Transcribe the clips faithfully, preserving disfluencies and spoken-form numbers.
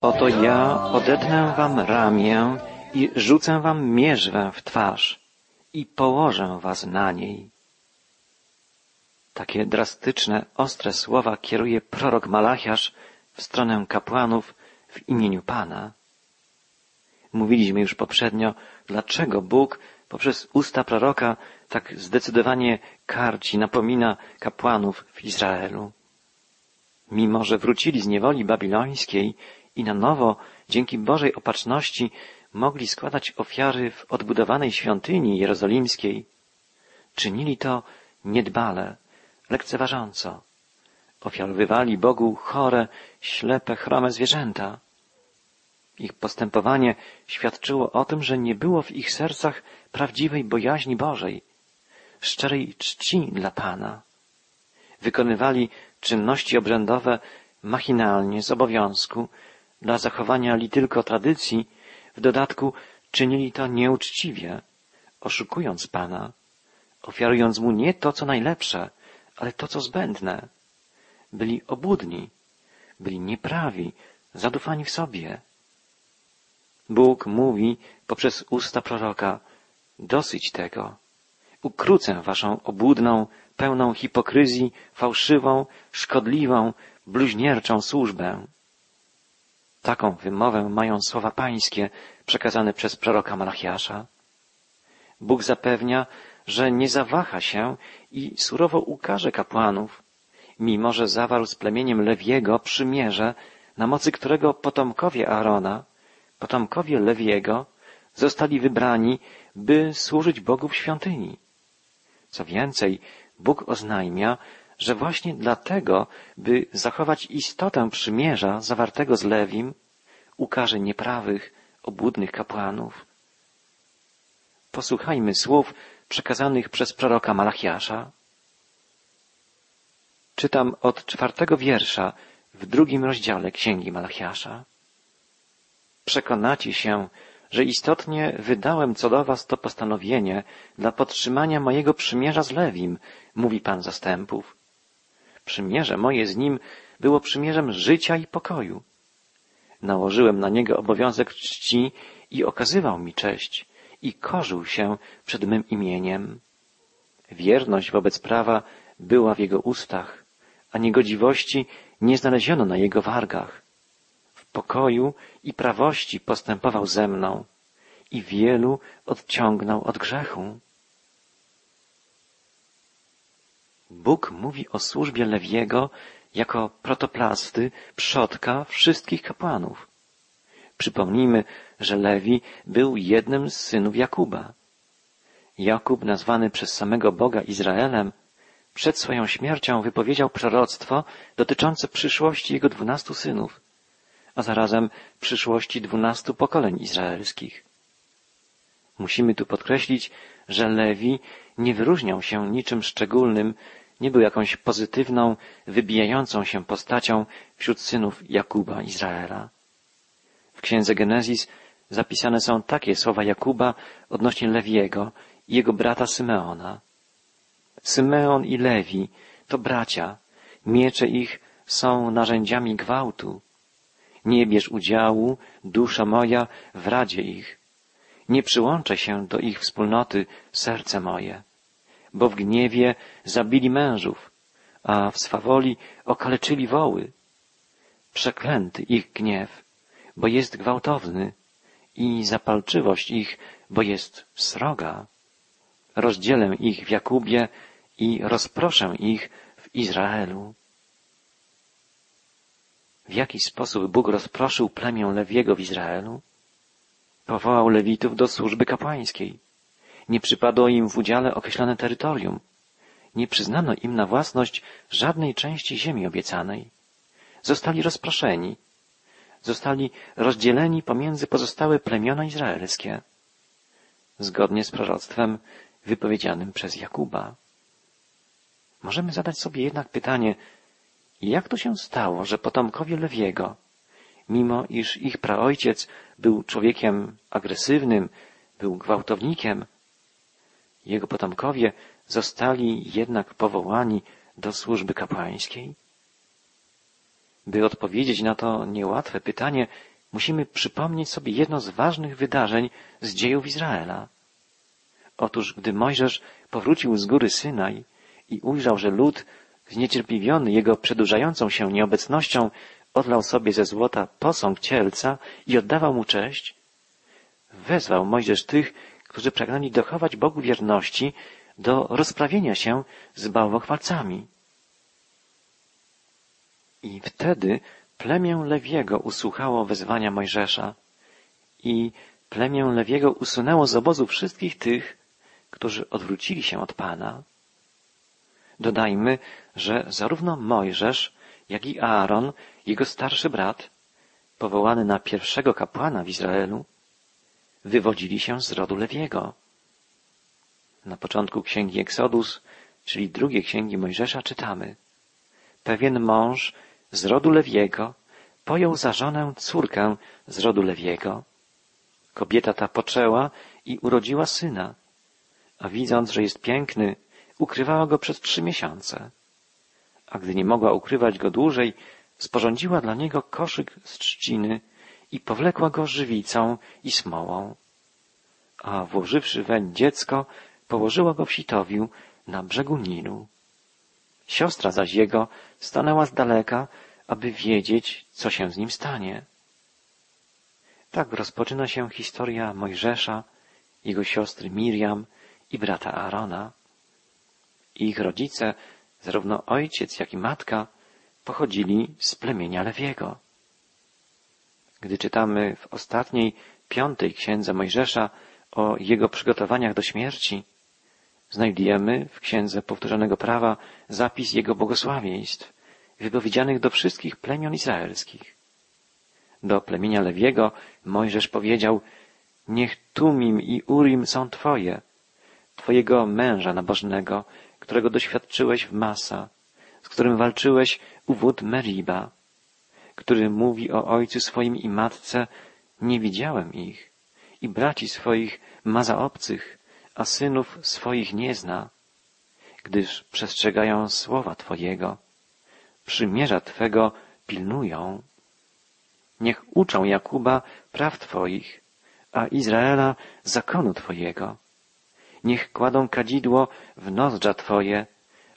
Oto ja odetnę wam ramię i rzucę wam mierzwę w twarz i położę was na niej. Takie drastyczne, ostre słowa kieruje prorok Malachiasz w stronę kapłanów w imieniu Pana. Mówiliśmy już poprzednio, dlaczego Bóg poprzez usta proroka tak zdecydowanie karci, napomina kapłanów w Izraelu. Mimo że wrócili z niewoli babilońskiej i na nowo, dzięki Bożej opatrzności, mogli składać ofiary w odbudowanej świątyni jerozolimskiej, czynili to niedbale, lekceważąco. Ofiarowywali Bogu chore, ślepe, chrome zwierzęta. Ich postępowanie świadczyło o tym, że nie było w ich sercach prawdziwej bojaźni Bożej, szczerej czci dla Pana. Wykonywali czynności obrzędowe machinalnie, z obowiązku, dla zachowania li tylko tradycji, w dodatku czynili to nieuczciwie, oszukując Pana, ofiarując Mu nie to, co najlepsze, ale to, co zbędne. Byli obłudni, byli nieprawi, zadufani w sobie. Bóg mówi poprzez usta proroka, dosyć tego, ukrócę waszą obłudną, pełną hipokryzji, fałszywą, szkodliwą, bluźnierczą służbę. Taką wymowę mają słowa pańskie przekazane przez proroka Malachiasza. Bóg zapewnia, że nie zawaha się i surowo ukarze kapłanów, mimo że zawarł z plemieniem Lewiego przymierze, na mocy którego potomkowie Aarona, potomkowie Lewiego, zostali wybrani, by służyć Bogu w świątyni. Co więcej, Bóg oznajmia, że właśnie dlatego, by zachować istotę przymierza zawartego z Lewim, ukarze nieprawych, obłudnych kapłanów. Posłuchajmy słów przekazanych przez proroka Malachiasza. Czytam od czwartego wiersza w drugim rozdziale Księgi Malachiasza. Przekonacie się, że istotnie wydałem co do was to postanowienie dla podtrzymania mojego przymierza z Lewim, mówi Pan Zastępów. Przymierze moje z nim było przymierzem życia i pokoju. Nałożyłem na niego obowiązek czci i okazywał mi cześć i korzył się przed mym imieniem. Wierność wobec prawa była w jego ustach, a niegodziwości nie znaleziono na jego wargach. W pokoju i prawości postępował ze mną i wielu odciągnął od grzechu. Bóg mówi o służbie Lewiego jako protoplasty, przodka wszystkich kapłanów. Przypomnijmy, że Lewi był jednym z synów Jakuba. Jakub, nazwany przez samego Boga Izraelem, przed swoją śmiercią wypowiedział proroctwo dotyczące przyszłości jego dwunastu synów, a zarazem przyszłości dwunastu pokoleń izraelskich. Musimy tu podkreślić, że Lewi nie wyróżniał się niczym szczególnym, nie był jakąś pozytywną, wybijającą się postacią wśród synów Jakuba, Izraela. W Księdze Genezis zapisane są takie słowa Jakuba odnośnie Lewiego i jego brata Symeona. Symeon i Lewi to bracia, miecze ich są narzędziami gwałtu. Nie bierz udziału, duszo moja, w radzie ich. Nie przyłączę się do ich wspólnoty, serce moje, bo w gniewie zabili mężów, a w swawoli okaleczyli woły. Przeklęty ich gniew, bo jest gwałtowny i zapalczywość ich, bo jest sroga. Rozdzielę ich w Jakubie i rozproszę ich w Izraelu. W jaki sposób Bóg rozproszył plemię Lewiego w Izraelu? Powołał Lewitów do służby kapłańskiej. Nie przypadło im w udziale określone terytorium. Nie przyznano im na własność żadnej części ziemi obiecanej. Zostali rozproszeni. Zostali rozdzieleni pomiędzy pozostałe plemiona izraelskie. Zgodnie z proroctwem wypowiedzianym przez Jakuba. Możemy zadać sobie jednak pytanie, jak to się stało, że potomkowie Lewiego, mimo iż ich praojciec był człowiekiem agresywnym, był gwałtownikiem, jego potomkowie zostali jednak powołani do służby kapłańskiej? By odpowiedzieć na to niełatwe pytanie, musimy przypomnieć sobie jedno z ważnych wydarzeń z dziejów Izraela. Otóż, gdy Mojżesz powrócił z góry Synaj i ujrzał, że lud, zniecierpliwiony jego przedłużającą się nieobecnością, odlał sobie ze złota posąg cielca i oddawał mu cześć, wezwał Mojżesz tych, którzy pragnęli dochować Bogu wierności, do rozprawienia się z bałwochwalcami. I wtedy plemię Lewiego usłuchało wezwania Mojżesza i plemię Lewiego usunęło z obozu wszystkich tych, którzy odwrócili się od Pana. Dodajmy, że zarówno Mojżesz, jak i Aaron, jego starszy brat, powołany na pierwszego kapłana w Izraelu, wywodzili się z rodu Lewiego. Na początku Księgi Eksodus, czyli drugiej Księgi Mojżesza, czytamy: pewien mąż z rodu Lewiego pojął za żonę córkę z rodu Lewiego. Kobieta ta poczęła i urodziła syna, a widząc, że jest piękny, ukrywała go przez trzy miesiące. A gdy nie mogła ukrywać go dłużej, sporządziła dla niego koszyk z trzciny i powlekła go żywicą i smołą. A włożywszy weń dziecko, położyła go w sitowiu na brzegu Nilu. Siostra zaś jego stanęła z daleka, aby wiedzieć, co się z nim stanie. Tak rozpoczyna się historia Mojżesza, jego siostry Miriam i brata Arona. Ich rodzice, zarówno ojciec, jak i matka, pochodzili z plemienia Lewiego. Gdy czytamy w ostatniej, piątej Księdze Mojżesza o jego przygotowaniach do śmierci, znajdujemy w Księdze Powtórzonego Prawa zapis jego błogosławieństw, wypowiedzianych do wszystkich plemion izraelskich. Do plemienia Lewiego Mojżesz powiedział: niech Tumim i Urim są Twoje, Twojego męża nabożnego, którego doświadczyłeś w Masa, z którym walczyłeś u wód Meriba, który mówi o ojcu swoim i matce: nie widziałem ich, i braci swoich ma za obcych, a synów swoich nie zna, gdyż przestrzegają słowa Twojego, przymierza Twego pilnują. Niech uczą Jakuba praw Twoich, a Izraela zakonu Twojego. Niech kładą kadzidło w nozdrza Twoje,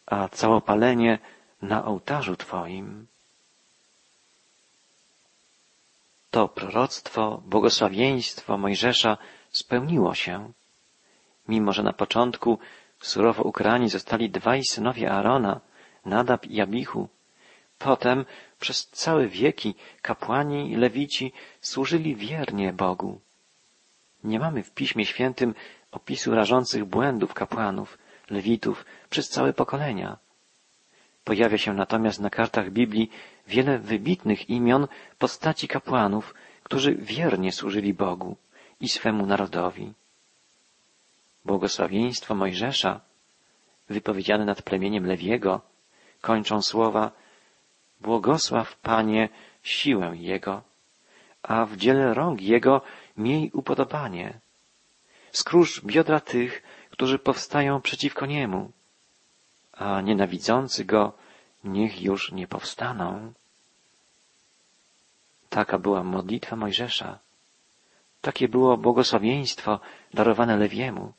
a całopalenie na ołtarzu Twoim. To proroctwo, błogosławieństwo Mojżesza spełniło się. Mimo że na początku surowo ukarani zostali dwaj synowie Arona, Nadab i Abihu, potem przez całe wieki kapłani i lewici służyli wiernie Bogu. Nie mamy w Piśmie Świętym opisu rażących błędów kapłanów, lewitów przez całe pokolenia. Pojawia się natomiast na kartach Biblii wiele wybitnych imion postaci kapłanów, którzy wiernie służyli Bogu i swemu narodowi. Błogosławieństwo Mojżesza, wypowiedziane nad plemieniem Lewiego, kończą słowa: błogosław, Panie, siłę Jego, a w dziele rąk Jego miej upodobanie. Skróż biodra tych, którzy powstają przeciwko Niemu, a nienawidzący Go niech już nie powstaną. Taka była modlitwa Mojżesza. Takie było błogosławieństwo darowane Lewiemu.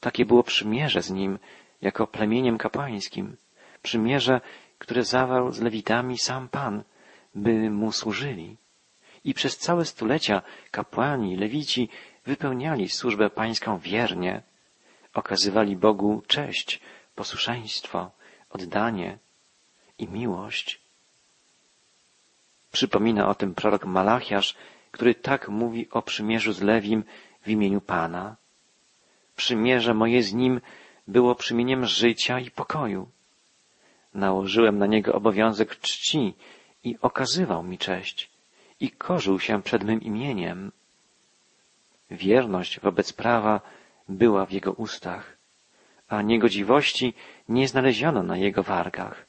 Takie było przymierze z Nim jako plemieniem kapłańskim. Przymierze, które zawarł z Lewitami sam Pan, by Mu służyli. I przez całe stulecia kapłani i lewici wypełniali służbę pańską wiernie, okazywali Bogu cześć, posłuszeństwo, oddanie i miłość. Przypomina o tym prorok Malachiasz, który tak mówi o przymierzu z Lewim w imieniu Pana: przymierze moje z nim było przymierzeniem życia i pokoju. Nałożyłem na niego obowiązek czci i okazywał mi cześć i korzył się przed mym imieniem. Wierność wobec prawa była w jego ustach, a niegodziwości nie znaleziono na jego wargach.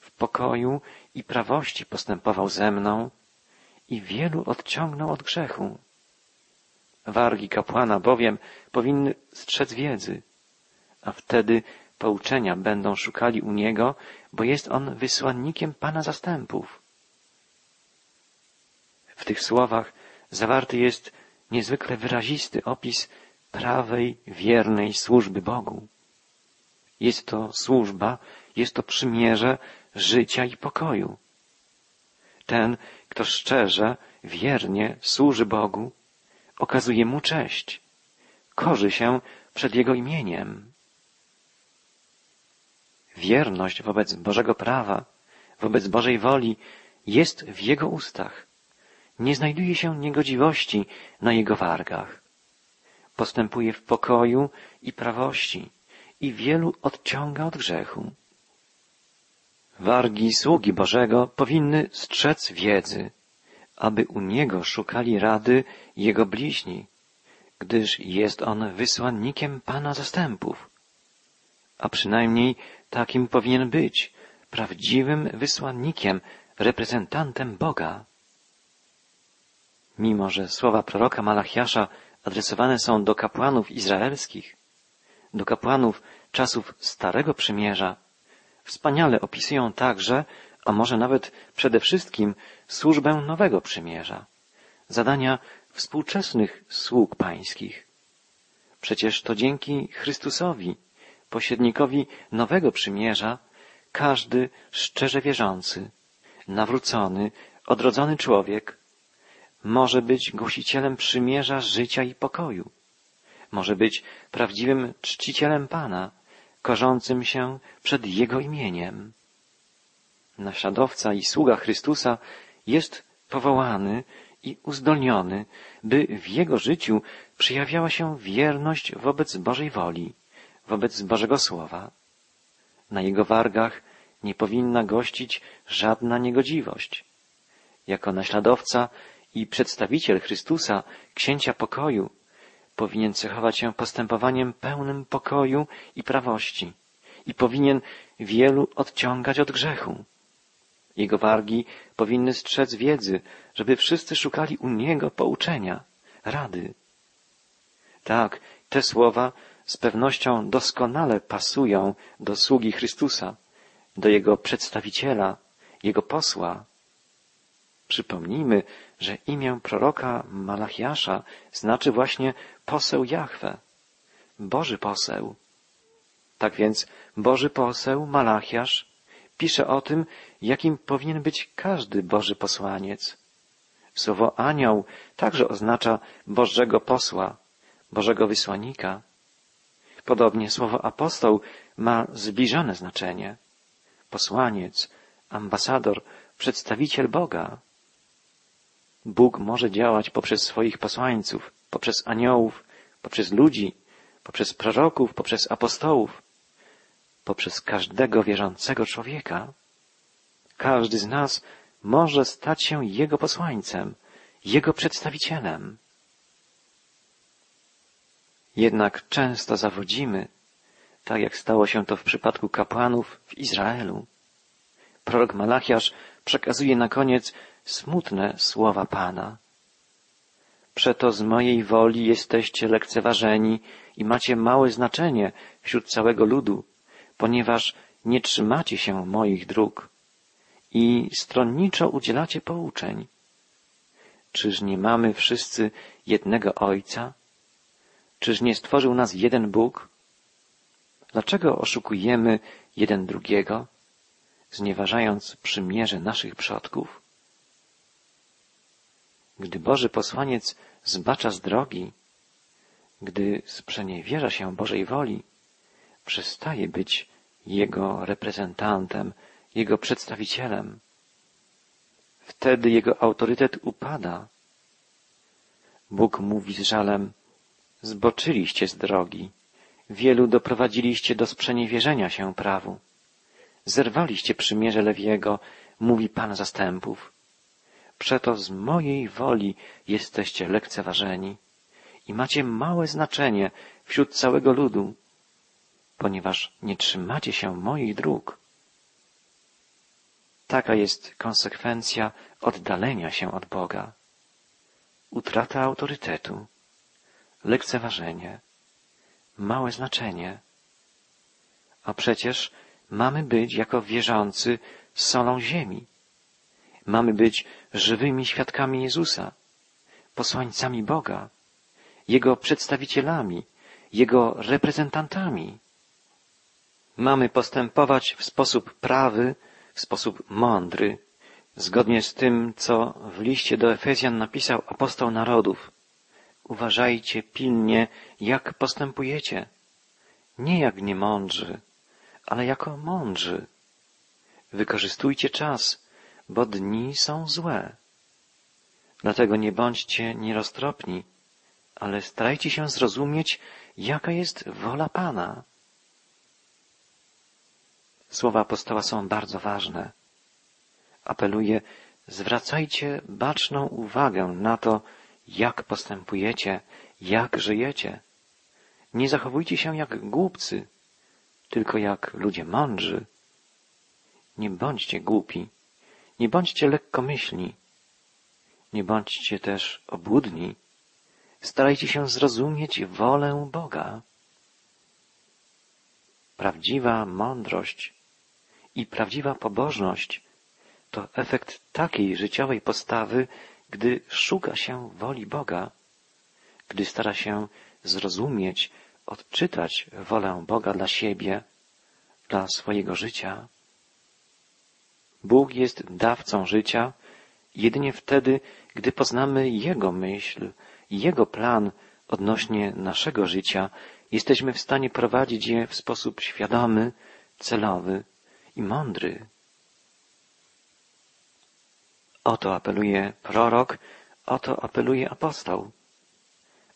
W pokoju i prawości postępował ze mną i wielu odciągnął od grzechu. Wargi kapłana bowiem powinny strzec wiedzy, a wtedy pouczenia będą szukali u niego, bo jest on wysłannikiem Pana zastępów. tych słowach zawarty jest niezwykle wyrazisty opis prawej, wiernej służby Bogu. Jest to służba, jest to przymierze życia i pokoju. Ten, kto szczerze, wiernie służy Bogu, okazuje Mu cześć, korzy się przed Jego imieniem. Wierność wobec Bożego prawa, wobec Bożej woli jest w Jego ustach. Nie znajduje się niegodziwości na Jego wargach. Postępuje w pokoju i prawości i wielu odciąga od grzechu. Wargi sługi Bożego powinny strzec wiedzy, aby u Niego szukali rady Jego bliźni, gdyż jest On wysłannikiem Pana zastępów. A przynajmniej takim powinien być, prawdziwym wysłannikiem, reprezentantem Boga. Mimo że słowa proroka Malachiasza adresowane są do kapłanów izraelskich, do kapłanów czasów Starego Przymierza, wspaniale opisują także, a może nawet przede wszystkim, służbę Nowego Przymierza, zadania współczesnych sług pańskich. Przecież to dzięki Chrystusowi, pośrednikowi Nowego Przymierza, każdy szczerze wierzący, nawrócony, odrodzony człowiek może być głosicielem przymierza życia i pokoju. Może być prawdziwym czcicielem Pana, korzącym się przed Jego imieniem. Naśladowca i sługa Chrystusa jest powołany i uzdolniony, by w jego życiu przejawiała się wierność wobec Bożej woli, wobec Bożego Słowa. Na jego wargach nie powinna gościć żadna niegodziwość. Jako naśladowca i przedstawiciel Chrystusa, księcia pokoju, powinien cechować się postępowaniem pełnym pokoju i prawości i powinien wielu odciągać od grzechu. Jego wargi powinny strzec wiedzy, żeby wszyscy szukali u Niego pouczenia, rady. Tak, te słowa z pewnością doskonale pasują do sługi Chrystusa, do Jego przedstawiciela, Jego posła. Przypomnijmy, że imię proroka Malachiasza znaczy właśnie poseł Jahwe, Boży poseł. Tak więc Boży poseł Malachiasz pisze o tym, jakim powinien być każdy Boży posłaniec. Słowo anioł także oznacza Bożego posła, Bożego wysłannika. Podobnie słowo apostoł ma zbliżone znaczenie. Posłaniec, ambasador, przedstawiciel Boga. Bóg może działać poprzez swoich posłańców, poprzez aniołów, poprzez ludzi, poprzez proroków, poprzez apostołów, poprzez każdego wierzącego człowieka. Każdy z nas może stać się Jego posłańcem, Jego przedstawicielem. Jednak często zawodzimy, tak jak stało się to w przypadku kapłanów w Izraelu. Prorok Malachiasz przekazuje na koniec smutne słowa Pana. Przeto z mojej woli jesteście lekceważeni i macie małe znaczenie wśród całego ludu, ponieważ nie trzymacie się moich dróg i stronniczo udzielacie pouczeń. Czyż nie mamy wszyscy jednego Ojca? Czyż nie stworzył nas jeden Bóg? Dlaczego oszukujemy jeden drugiego, znieważając przymierze naszych przodków? Gdy Boży posłaniec zbacza z drogi, gdy sprzeniewierza się Bożej woli, przestaje być Jego reprezentantem, Jego przedstawicielem. Wtedy Jego autorytet upada. Bóg mówi z żalem: zboczyliście z drogi, wielu doprowadziliście do sprzeniewierzenia się prawu. Zerwaliście przymierze Lewiego, mówi Pan zastępów. Przeto z mojej woli jesteście lekceważeni i macie małe znaczenie wśród całego ludu, ponieważ nie trzymacie się moich dróg. Taka jest konsekwencja oddalenia się od Boga. Utrata autorytetu, lekceważenie, małe znaczenie. A przecież mamy być jako wierzący solą ziemi. Mamy być żywymi świadkami Jezusa, posłańcami Boga, Jego przedstawicielami, Jego reprezentantami. Mamy postępować w sposób prawy, w sposób mądry, zgodnie z tym, co w liście do Efezjan napisał apostoł narodów. Uważajcie pilnie, jak postępujecie. Nie jak niemądrzy, ale jako mądrzy. Wykorzystujcie czas, bo dni są złe. Dlatego nie bądźcie nieroztropni, ale starajcie się zrozumieć, jaka jest wola Pana. Słowa apostoła są bardzo ważne. Apeluje, zwracajcie baczną uwagę na to, jak postępujecie, jak żyjecie. Nie zachowujcie się jak głupcy, tylko jak ludzie mądrzy. Nie bądźcie głupi, nie bądźcie lekkomyślni, nie bądźcie też obłudni. Starajcie się zrozumieć wolę Boga. Prawdziwa mądrość i prawdziwa pobożność to efekt takiej życiowej postawy, gdy szuka się woli Boga, gdy stara się zrozumieć, odczytać wolę Boga dla siebie, dla swojego życia. Bóg jest dawcą życia jedynie wtedy, gdy poznamy Jego myśl, Jego plan odnośnie naszego życia. Jesteśmy w stanie prowadzić je w sposób świadomy, celowy i mądry. O to apeluje prorok, o to apeluje apostoł.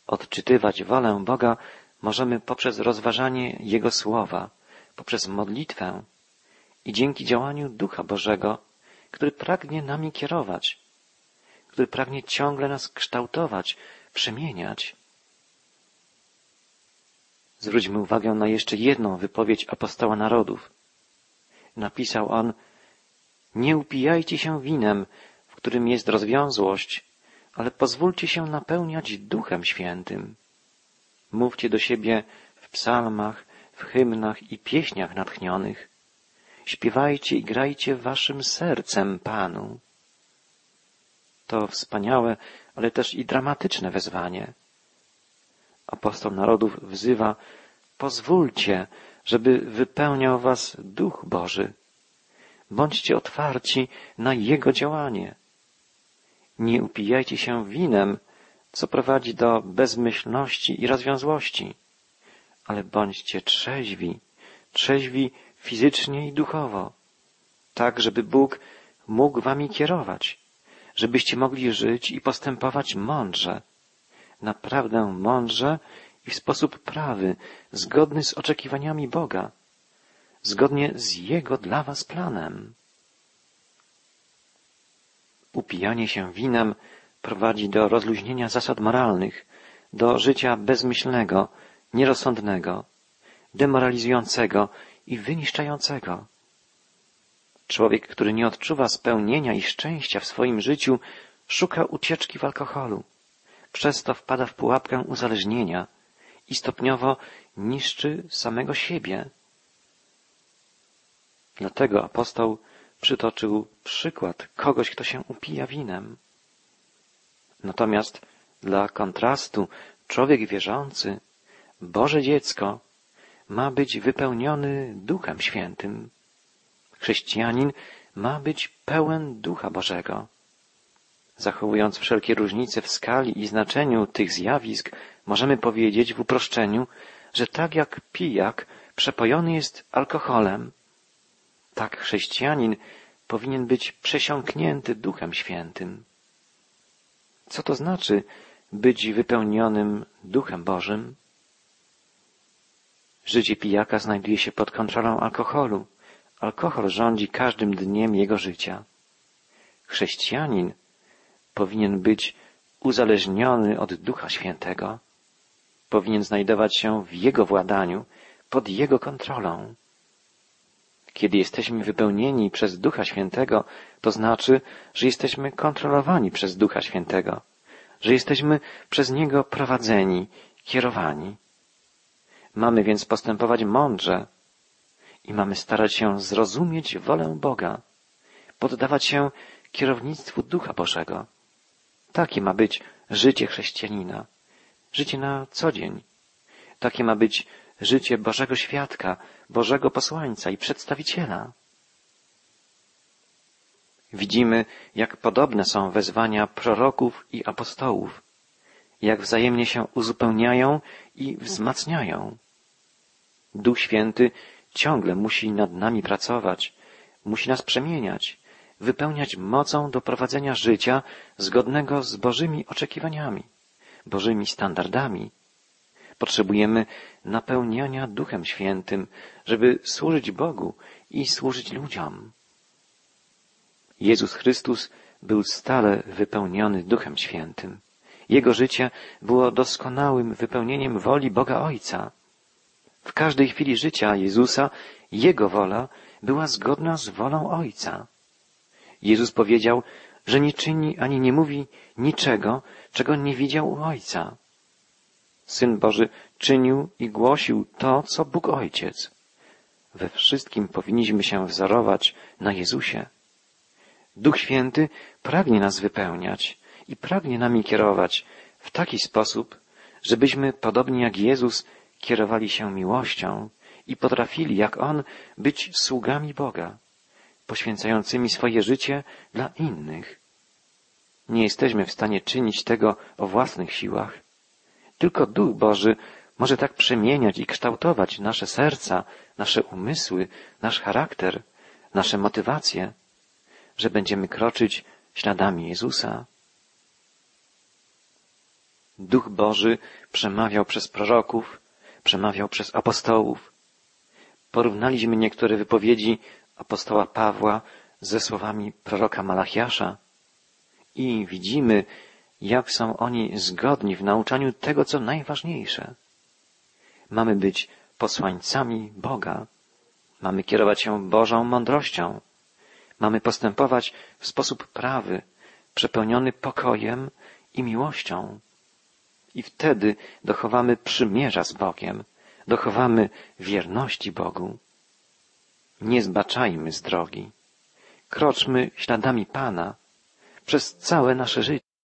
Odczytywać wolę Boga możemy poprzez rozważanie Jego słowa, poprzez modlitwę i dzięki działaniu Ducha Bożego, który pragnie nami kierować, który pragnie ciągle nas kształtować, przemieniać. Zwróćmy uwagę na jeszcze jedną wypowiedź apostoła narodów. Napisał on: nie upijajcie się winem, w którym jest rozwiązłość, ale pozwólcie się napełniać Duchem Świętym. Mówcie do siebie w psalmach, w hymnach i pieśniach natchnionych. Śpiewajcie i grajcie waszym sercem Panu. To wspaniałe, ale też i dramatyczne wezwanie. Apostoł narodów wzywa: pozwólcie, żeby wypełniał was Duch Boży. Bądźcie otwarci na Jego działanie. Nie upijajcie się winem, co prowadzi do bezmyślności i rozwiązłości, ale bądźcie trzeźwi, trzeźwi fizycznie i duchowo, tak żeby Bóg mógł wami kierować, żebyście mogli żyć i postępować mądrze, naprawdę mądrze i w sposób prawy, zgodny z oczekiwaniami Boga, zgodnie z Jego dla was planem. Upijanie się winem prowadzi do rozluźnienia zasad moralnych, do życia bezmyślnego, nierozsądnego, demoralizującego i wyniszczającego. Człowiek, który nie odczuwa spełnienia i szczęścia w swoim życiu, szuka ucieczki w alkoholu. Przez to wpada w pułapkę uzależnienia i stopniowo niszczy samego siebie. Dlatego apostoł przytoczył przykład kogoś, kto się upija winem. Natomiast dla kontrastu człowiek wierzący, Boże dziecko, ma być wypełniony Duchem Świętym. Chrześcijanin ma być pełen Ducha Bożego. Zachowując wszelkie różnice w skali i znaczeniu tych zjawisk, możemy powiedzieć w uproszczeniu, że tak jak pijak przepojony jest alkoholem, tak chrześcijanin powinien być przesiąknięty Duchem Świętym. Co to znaczy być wypełnionym Duchem Bożym? Życie pijaka znajduje się pod kontrolą alkoholu. Alkohol rządzi każdym dniem jego życia. Chrześcijanin powinien być uzależniony od Ducha Świętego. Powinien znajdować się w Jego władaniu, pod Jego kontrolą. Kiedy jesteśmy wypełnieni przez Ducha Świętego, to znaczy, że jesteśmy kontrolowani przez Ducha Świętego, że jesteśmy przez Niego prowadzeni, kierowani. Mamy więc postępować mądrze i mamy starać się zrozumieć wolę Boga, poddawać się kierownictwu Ducha Bożego. Takie ma być życie chrześcijanina, życie na co dzień. Takie ma być życie Bożego świadka, Bożego posłańca i przedstawiciela. Widzimy, jak podobne są wezwania proroków i apostołów, jak wzajemnie się uzupełniają i wzmacniają. Duch Święty ciągle musi nad nami pracować, musi nas przemieniać, wypełniać mocą do prowadzenia życia zgodnego z Bożymi oczekiwaniami, Bożymi standardami. Potrzebujemy napełniania Duchem Świętym, żeby służyć Bogu i służyć ludziom. Jezus Chrystus był stale wypełniony Duchem Świętym. Jego życie było doskonałym wypełnieniem woli Boga Ojca. W każdej chwili życia Jezusa Jego wola była zgodna z wolą Ojca. Jezus powiedział, że nie czyni ani nie mówi niczego, czego nie widział u Ojca. Syn Boży czynił i głosił to, co Bóg Ojciec. We wszystkim powinniśmy się wzorować na Jezusie. Duch Święty pragnie nas wypełniać i pragnie nami kierować w taki sposób, żebyśmy, podobnie jak Jezus, kierowali się miłością i potrafili, jak On, być sługami Boga, poświęcającymi swoje życie dla innych. Nie jesteśmy w stanie czynić tego o własnych siłach. Tylko Duch Boży może tak przemieniać i kształtować nasze serca, nasze umysły, nasz charakter, nasze motywacje, że będziemy kroczyć śladami Jezusa. Duch Boży przemawiał przez proroków, przemawiał przez apostołów. Porównaliśmy niektóre wypowiedzi apostoła Pawła ze słowami proroka Malachiasza i widzimy, jak są oni zgodni w nauczaniu tego, co najważniejsze. Mamy być posłańcami Boga. Mamy kierować się Bożą mądrością. Mamy postępować w sposób prawy, przepełniony pokojem i miłością. I wtedy dochowamy przymierza z Bogiem, dochowamy wierności Bogu. Nie zbaczajmy z drogi. Kroczmy śladami Pana przez całe nasze życie.